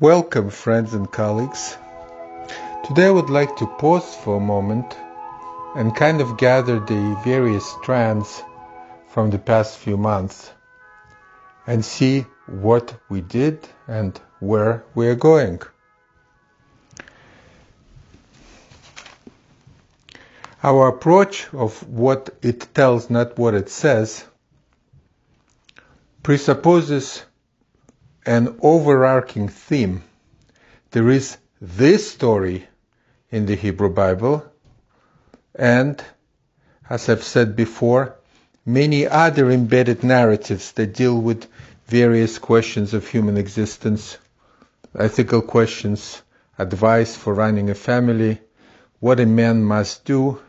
Welcome, friends and colleagues. Today I would like to pause for a moment and kind of gather the various strands from the past few months and see what we did and where we are going. Our approach of what it tells, not what it says, presupposes an overarching theme. There is this story in the Hebrew Bible, and, as I've said before, many other embedded narratives that deal with various questions of human existence, ethical questions, advice for running a family, what a man must do,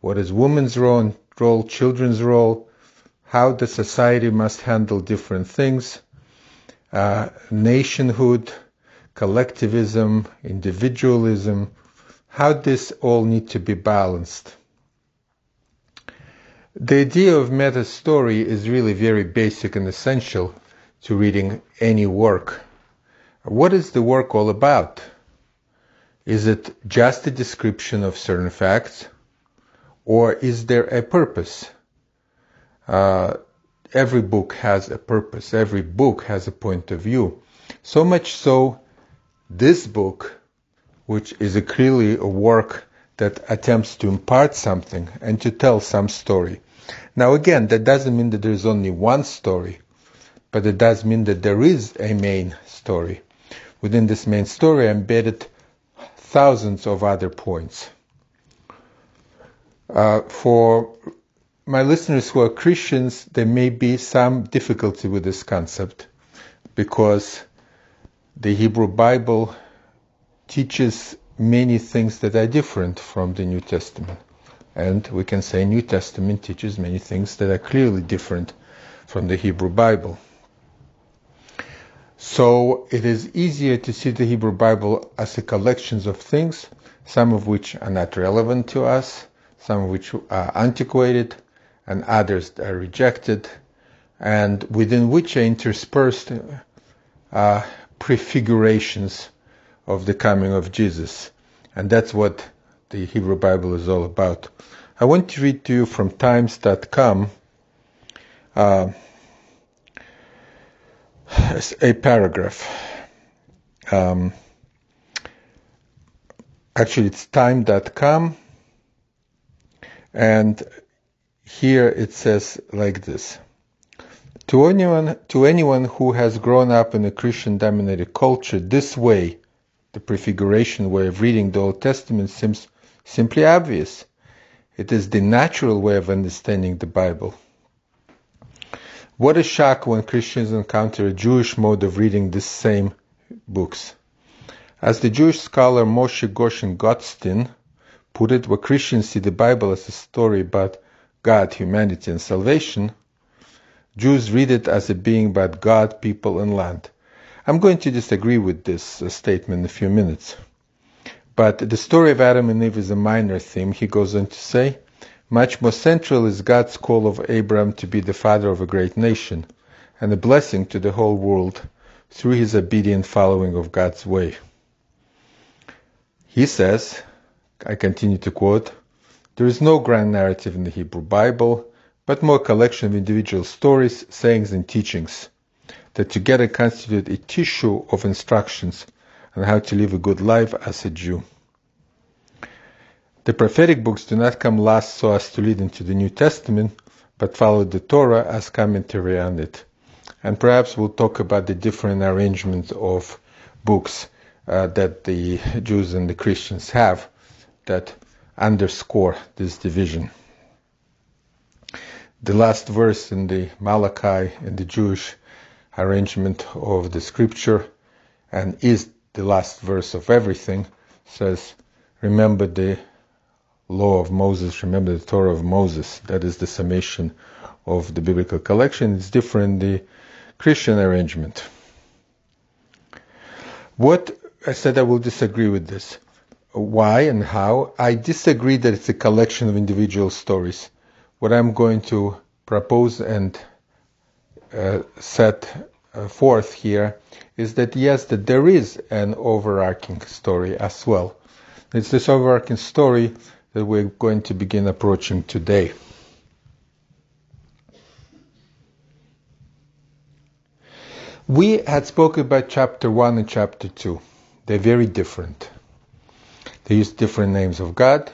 what is woman's role, children's role, how the society must handle different things, nationhood, collectivism, individualism, how this all need to be balanced. The idea of meta-story is really very basic and essential to reading any work. What is the work all about? Is it just a description of certain facts, or is there a purpose? Every book has a purpose. Every book has a point of view. So much so, this book, which is clearly a work that attempts to impart something and to tell some story. Now again, that doesn't mean that there is only one story, but it does mean that there is a main story. Within this main story are embedded thousands of other points. For my listeners who are Christians, there may be some difficulty with this concept, because the Hebrew Bible teaches many things that are different from the New Testament. And we can say New Testament teaches many things that are clearly different from the Hebrew Bible. So it is easier to see the Hebrew Bible as a collection of things, some of which are not relevant to us, some of which are antiquated, and others are rejected, and within which are interspersed prefigurations of the coming of Jesus. And that's what the Hebrew Bible is all about. I want to read to you from Times.com a paragraph. Actually, it's Time.com, and here it says like this. To anyone who has grown up in a Christian-dominated culture, this way, the prefiguration way of reading the Old Testament, seems simply obvious. It is the natural way of understanding the Bible. What a shock when Christians encounter a Jewish mode of reading these same books. As the Jewish scholar Moshe Goshen Gottstein put it, where Christians see the Bible as a story about God, humanity, and salvation, Jews read it as a being about God, people, and land. I'm going to disagree with this statement in a few minutes. But the story of Adam and Eve is a minor theme, he goes on to say. Much more central is God's call of Abraham to be the father of a great nation, and a blessing to the whole world through his obedient following of God's way. He says, I continue to quote, there is no grand narrative in the Hebrew Bible, but more a collection of individual stories, sayings, and teachings that together constitute a tissue of instructions on how to live a good life as a Jew. The prophetic books do not come last so as to lead into the New Testament, but follow the Torah as commentary on it. And perhaps we'll talk about the different arrangements of books that the Jews and the Christians have that underscore this division. The last verse in the Malachi, in the Jewish arrangement of the scripture, and is the last verse of everything, says, remember the law of Moses, remember the Torah of Moses. That is the summation of the biblical collection. It's different in the Christian arrangement. What I said, I will disagree with this. Why and how? I disagree that it's a collection of individual stories. What I'm going to propose and set forth here is that, yes, that there is an overarching story as well. It's this overarching story that we're going to begin approaching today. We had spoken about chapter 1 and chapter 2. They're very different. They use different names of God.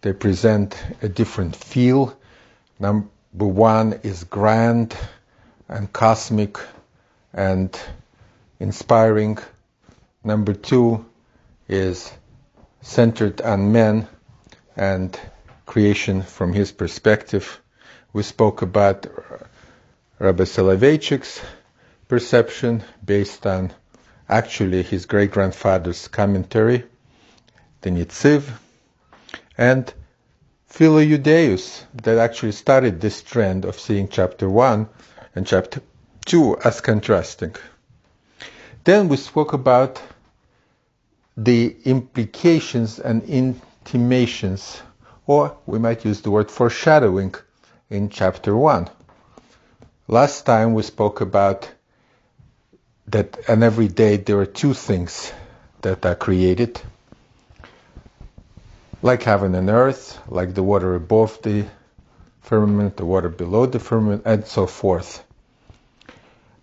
They present a different feel. Number 1 is grand and cosmic and inspiring. Number 2 is centered on man and creation from his perspective. We spoke about Rabbi Soloveitchik's perception based on actually his great-grandfather's commentary, the Nitziv, and Philo Judaeus, that actually started this trend of seeing chapter 1 and chapter 2 as contrasting. Then we spoke about the implications and intimations, or we might use the word foreshadowing, in chapter 1. Last time we spoke about that, and every day there are two things that are created, like heaven and earth, like the water above the firmament, the water below the firmament, and so forth.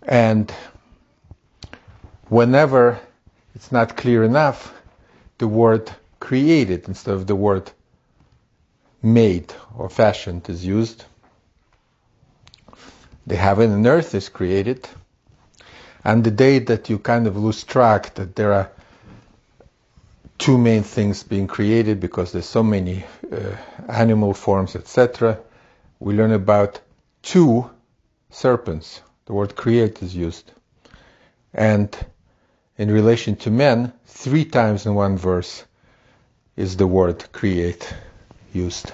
And whenever it's not clear enough, the word created instead of the word made or fashioned is used. The heaven and earth is created. And the day that you kind of lose track that there are two main things being created because there's so many animal forms, etc., we learn about two serpents. The word create is used. And in relation to men, 3 times in one verse is the word create used.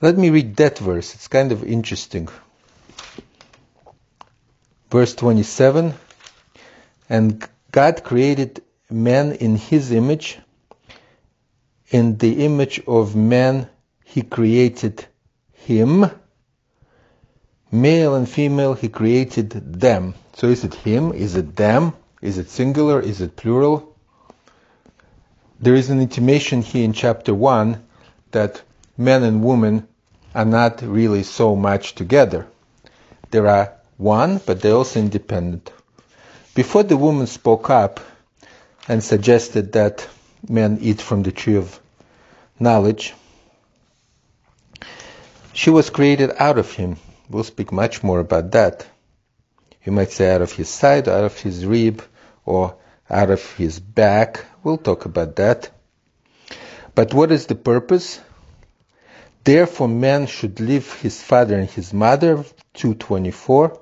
Let me read that verse. It's kind of interesting. Verse 27, and God created man in his image. In the image of man he created him. Male and female he created them. So is it him? Is it them? Is it singular? Is it plural? There is an intimation here in chapter 1 that man and woman are not really so much together. There are one, but they're also independent. Before the woman spoke up and suggested that men eat from the tree of knowledge, she was created out of him. We'll speak much more about that. You might say out of his side, out of his rib, or out of his back. We'll talk about that. But what is the purpose? Therefore man should leave his father and his mother, 2:24,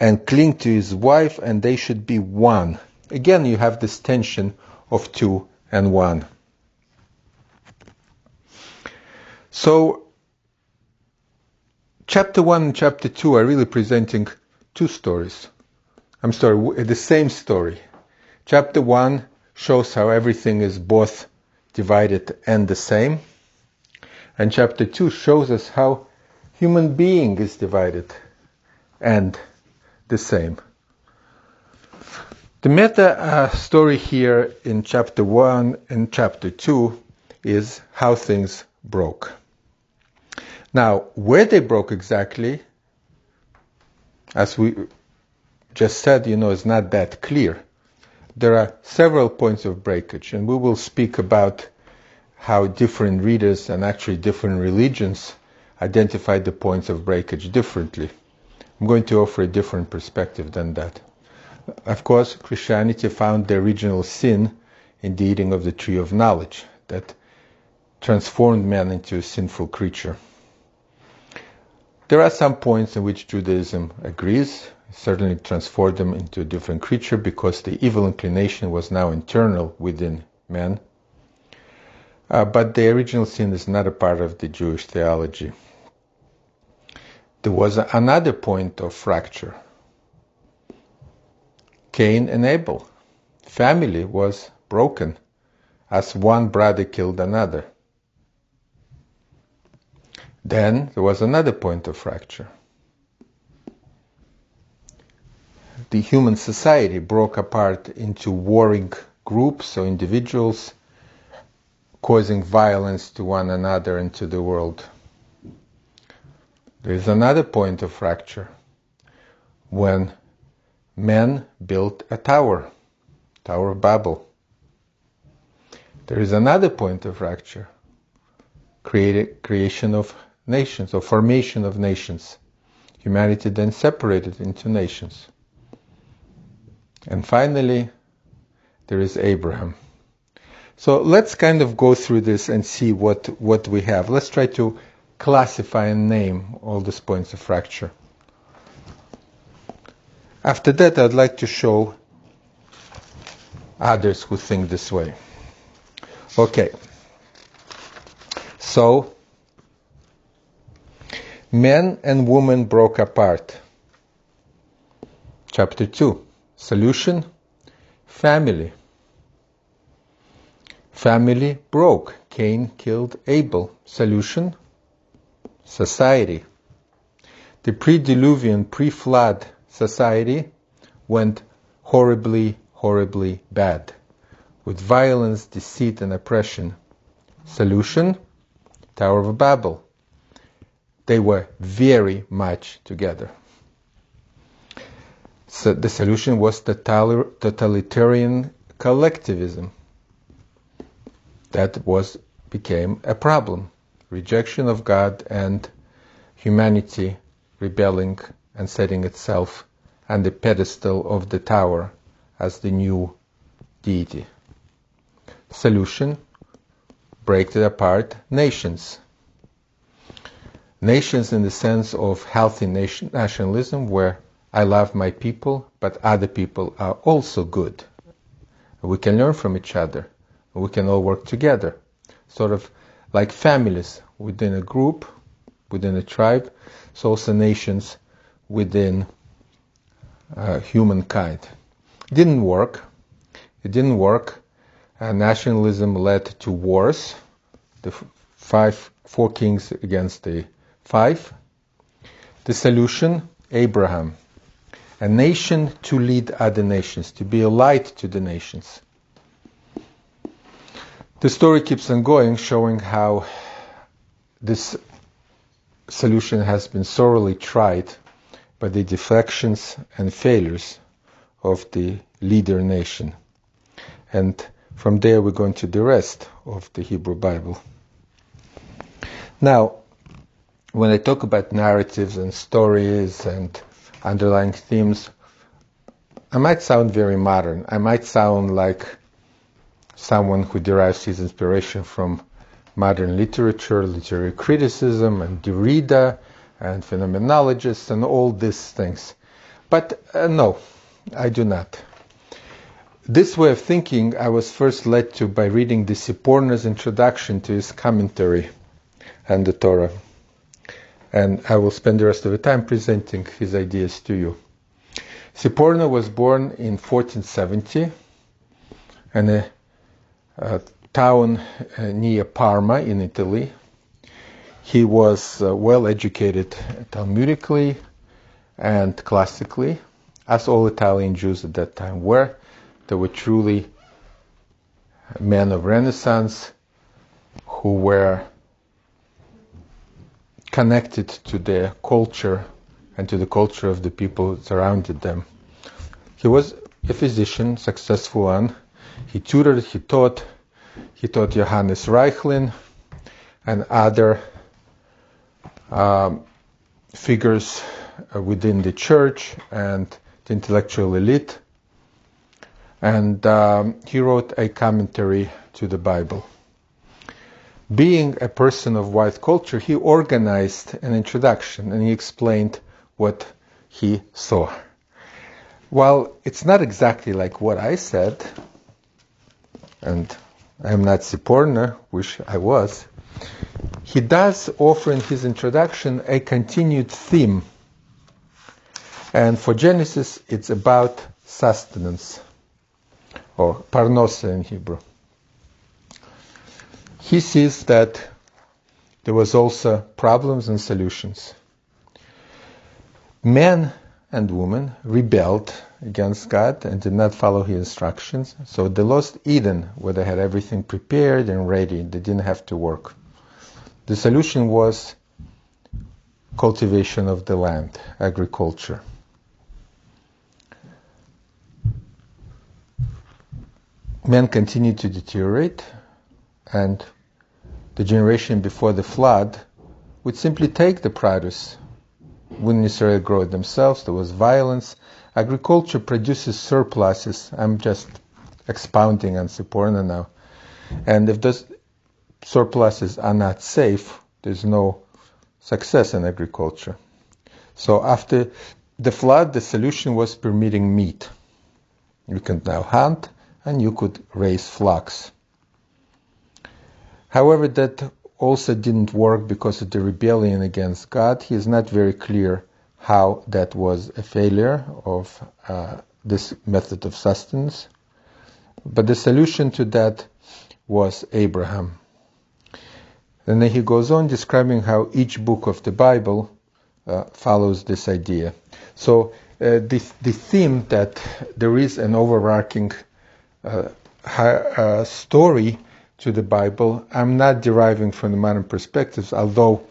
and cling to his wife, and they should be one. Again, you have this tension of 2 and 1. So, chapter 1 and chapter 2 are really presenting two stories. I'm sorry, the same story. Chapter 1 shows how everything is both divided and the same. And chapter 2 shows us how human being is divided and the same. The meta story here in chapter 1 and chapter 2 is how things broke. Now, where they broke exactly, as we just said, is not that clear. There are several points of breakage, and we will speak about how different readers and actually different religions identify the points of breakage differently. I'm going to offer a different perspective than that. Of course, Christianity found the original sin in the eating of the tree of knowledge that transformed man into a sinful creature. There are some points in which Judaism agrees, certainly transformed them into a different creature because the evil inclination was now internal within man. But the original sin is not a part of the Jewish theology. There was another point of fracture. Cain and Abel. Family was broken as one brother killed another. Then there was another point of fracture. the human society broke apart into warring groups or individuals, causing violence to one another and to the world. There is another point of fracture, when men built a tower, Tower of Babel. There is another point of fracture, creation of nations, or formation of nations. Humanity then separated into nations. And finally, there is Abraham. So let's kind of go through this and see what we have. Let's try to classify and name all these points of fracture. After that, I'd like to show others who think this way. Okay. So, men and women broke apart. Chapter 2. Solution? Family. Family broke. Cain killed Abel. Solution? Society. The pre-diluvian, pre-flood society went horribly, horribly bad, with violence, deceit, and oppression. Solution? Tower of Babel. They were very much together. So the solution was totalitarian collectivism. That became a problem. Rejection of God and humanity rebelling and setting itself on the pedestal of the tower as the new deity. Solution, break it apart, nations. Nations in the sense of healthy nationalism, where I love my people, but other people are also good. We can learn from each other. We can all work together. Sort of like families within a group, within a tribe, so also nations within humankind. It didn't work. Nationalism led to wars. The four kings against the five. The solution, Abraham. A nation to lead other nations, to be a light to the nations. The story keeps on going, showing how this solution has been sorely tried by the defections and failures of the leader nation. And from there we're going to the rest of the Hebrew Bible. Now, when I talk about narratives and stories and underlying themes, I might sound very modern. I might sound like someone who derives his inspiration from modern literature, literary criticism, and Derrida, and phenomenologists, and all these things. But no, I do not. This way of thinking I was first led to by reading the Siporno's introduction to his commentary and the Torah. And I will spend the rest of the time presenting his ideas to you. Siporno was born in 1470 in a town near Parma in Italy. He was well educated Talmudically and classically, as all Italian Jews at that time were. They were truly men of Renaissance who were connected to their culture and to the culture of the people that surrounded them. He was a physician, successful one. He tutored, he taught Johannes Reichlin and other figures within the church and the intellectual elite. And he wrote a commentary to the Bible. Being a person of white culture, he organized an introduction and he explained what he saw. While it's not exactly like what I said, and I'm not Siporno, wish I was, he does offer in his introduction a continued theme. And for Genesis, it's about sustenance, or parnosa in Hebrew. He sees that there was also problems and solutions. Men and woman rebelled against God and did not follow His instructions. So they lost Eden, where they had everything prepared and ready. They didn't have to work. The solution was cultivation of the land, agriculture. Man continued to deteriorate, and the generation before the flood would simply take the produce. Wouldn't necessarily grow it themselves. There was violence. Agriculture produces surpluses. I'm just expounding on Siporno now. And if those surpluses are not safe, there's no success in agriculture. So after the flood, the solution was permitting meat. You can now hunt, and you could raise flocks. However, that also didn't work because of the rebellion against God. He is not very clear how that was a failure of this method of sustenance. But the solution to that was Abraham. And then he goes on describing how each book of the Bible follows this idea. So the theme that there is an overarching story to the Bible, I'm not deriving from the modern perspectives, although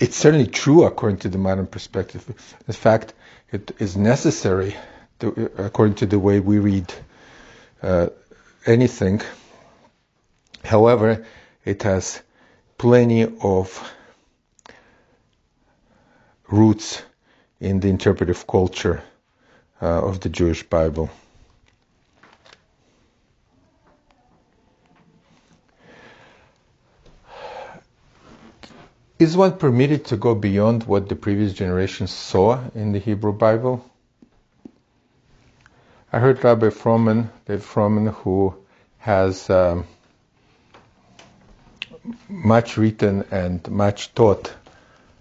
it's certainly true according to the modern perspective. In fact, it is necessary, according to the way we read anything. However, it has plenty of roots in the interpretive culture of the Jewish Bible. Is one permitted to go beyond what the previous generations saw in the Hebrew Bible? I heard Rabbi Froman, David Froman, who has much written and much taught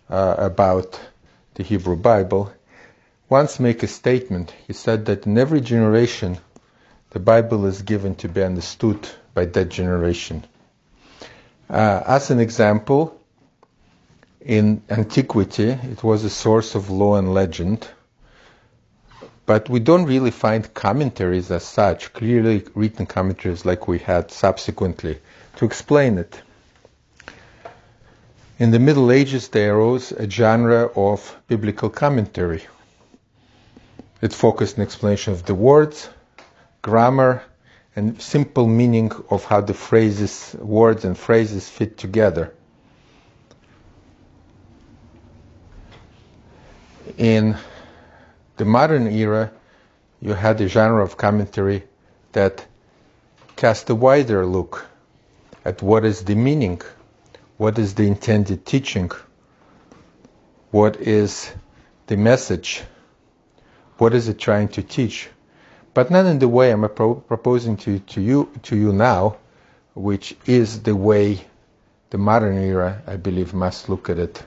about the Hebrew Bible, once make a statement. He said that in every generation, the Bible is given to be understood by that generation. As an example, in antiquity, it was a source of law and legend, but we don't really find commentaries as such, clearly written commentaries like we had subsequently, to explain it. In the Middle Ages, there arose a genre of biblical commentary. It focused on explanation of the words, grammar, and simple meaning of how the phrases, words and phrases fit together. In the modern era, you had a genre of commentary that cast a wider look at what is the meaning, what is the intended teaching, what is the message, what is it trying to teach, but not in the way I'm proposing to you now, which is the way the modern era, I believe, must look at it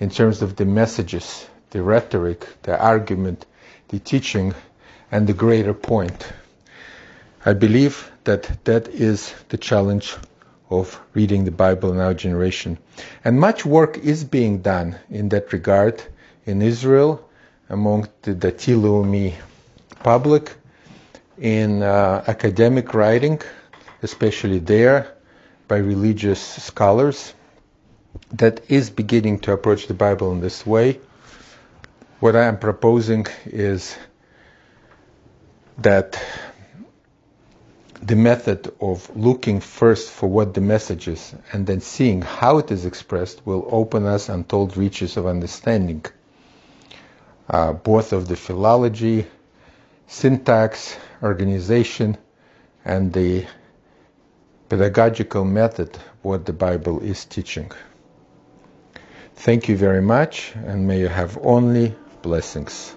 in terms of the messages, the rhetoric, the argument, the teaching, and the greater point. I believe that is the challenge of reading the Bible in our generation. And much work is being done in that regard in Israel, among the Dati-Leumi public, in academic writing, especially there, by religious scholars, that is beginning to approach the Bible in this way. What I am proposing is that the method of looking first for what the message is and then seeing how it is expressed will open us untold reaches of understanding, both of the philology, syntax, organization, and the pedagogical method what the Bible is teaching. Thank you very much, and may you have only blessings.